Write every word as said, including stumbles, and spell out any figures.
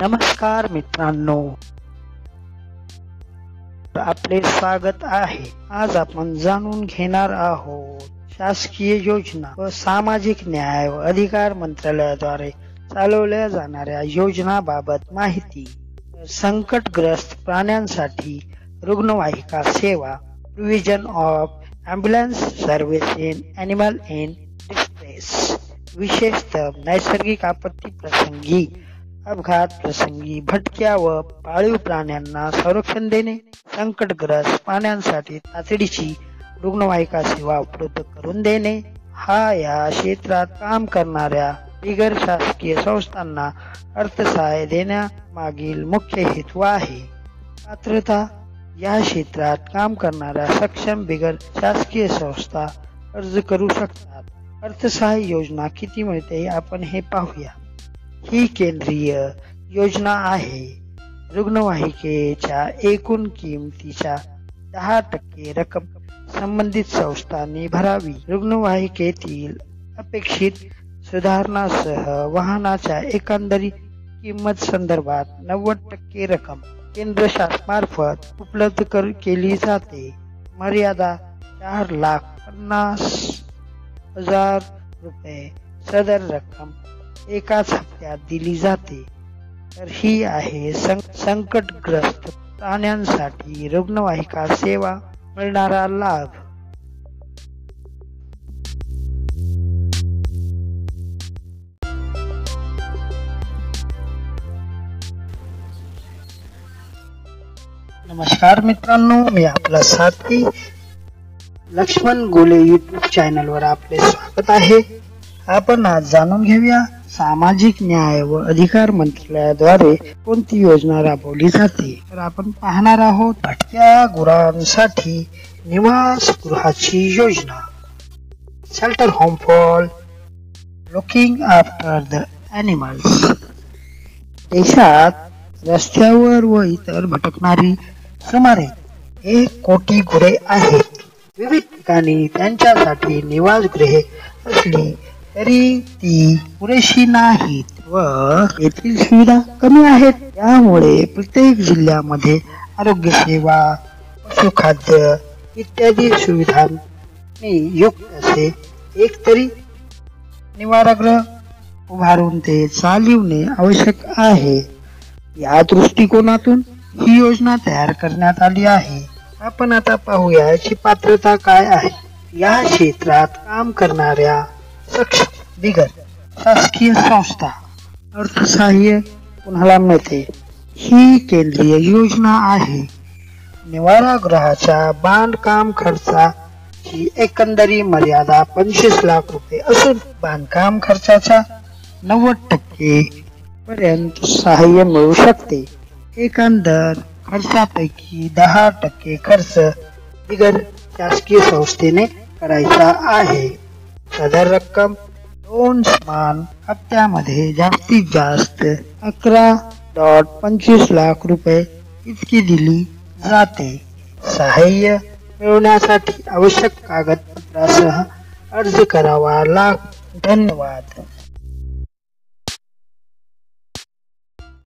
नमस्कार मित्रांनो, आपले स्वागत आहे। आज आपण जाणून घेणार आहोत शासकीय योजना व सामाजिक न्याय व अधिकार मंत्रालयाद्वारे चालवल्या जाणाऱ्या योजनांबाबत माहिती। संकटग्रस्त प्राण्यांसाठी रुग्णवाहिका सेवा, provision of ambulance service in animal in distress, विशेषतः नैसर्गिक आपत्ती प्रसंगी, अपघात प्रसंगी भटक्या व पाळीव प्राण्यांना संरक्षण देणे, संकटग्रस्त प्राण्यांसाठी तातडीची रुग्णवाहिका सेवा उपलब्ध करून देणे हा या क्षेत्रात काम करणाऱ्या बिगर शासकीय संस्थांना अर्थसहाय्य देण्यामागील मुख्य हेतू आहे। पात्रता: या क्षेत्रात काम करणाऱ्या सक्षम बिगर शासकीय संस्था अर्ज करू शकतात। अर्थसहाय्य योजना किती मिळते आपण हे पाहूया। ही केंद्रीय योजना आहे। रुग्णवाहिकेच्या एकूण किमतीच्या दहा टक्के रक्कम संबंधित संस्थांनी भरावी। रुग्णवाहिकेतील अपेक्षित सुधारणासह वाहनाच्या एकंदरीत किंमत संदर्भात नव्वद टक्के रक्कम केंद्र शासनामार्फत उपलब्ध केली जाते। मर्यादा चार लाख पन्नास हजार रुपये। सदर रक्कम एकाच हप्त्यात दिली जाते। तर ही आहे संकटग्रस्त प्राण्यांसाठी रुग्णवाहिका सेवा मिळणारा लाभ। नमस्कार मित्रांनो, मी आपला साथी लक्ष्मण गोले। यूट्यूब चॅनलवर आपले स्वागत आहे। आपण आज जाणून घेऊया सामाजिक न्याय व अधिकार मंत्रालयाद्वारे कोणती योजना राबवली जाते। तर आपण पाहणार आहोत भटक्या गुरांसाठी निवासगृहाची योजना, shelter home for looking after the animals. देशात रस्त्यावर व इतर भटकणारी सुमारे एक कोटी गुरे आहेत। विविध ठिकाणी त्यांच्यासाठी निवासगृहे असली तरी ती पुरेशी नाहीत व येथील सुविधा कमी आहेत। त्यामुळे प्रत्येक जिल्ह्यामध्ये आरोग्य सेवा, पशुखाद्य इत्यादी सुविधांनी युक्त असे एक तरी निवारागृह उभारून ते चालविणे आवश्यक आहे। या दृष्टिकोनातून ही योजना तयार करण्यात आली आहे। आपण आता पाहूया याची पात्रता काय आहे। या क्षेत्रात काम करणाऱ्या सक्षम बिगर शासकीय संस्था अर्थसहाय्य कोणाला मिळते। ही केंद्रीय योजना आहे। निवारागृहाच्या बांधकाम खर्चाची एकंदरी मर्यादा पंचवीस लाख रुपये असून बांधकाम खर्चाच्या नव्वद टक्के पर्यंत सहाय्य मिळू शकते। एकंदर खर्चापैकी दहा टक्के खर्च बिगर शासकीय संस्थेने करायचा आहे। सदर रक्कम दोन समान हप्त्यामध्ये जास्तीत जास्त अकरा डॉट पंचवीस लाख रुपये इतकी दिली जाते। सहाय्य मिळवण्यासाठी आवश्यक कागदपत्रासह अर्ज करावा लागतो। धन्यवाद।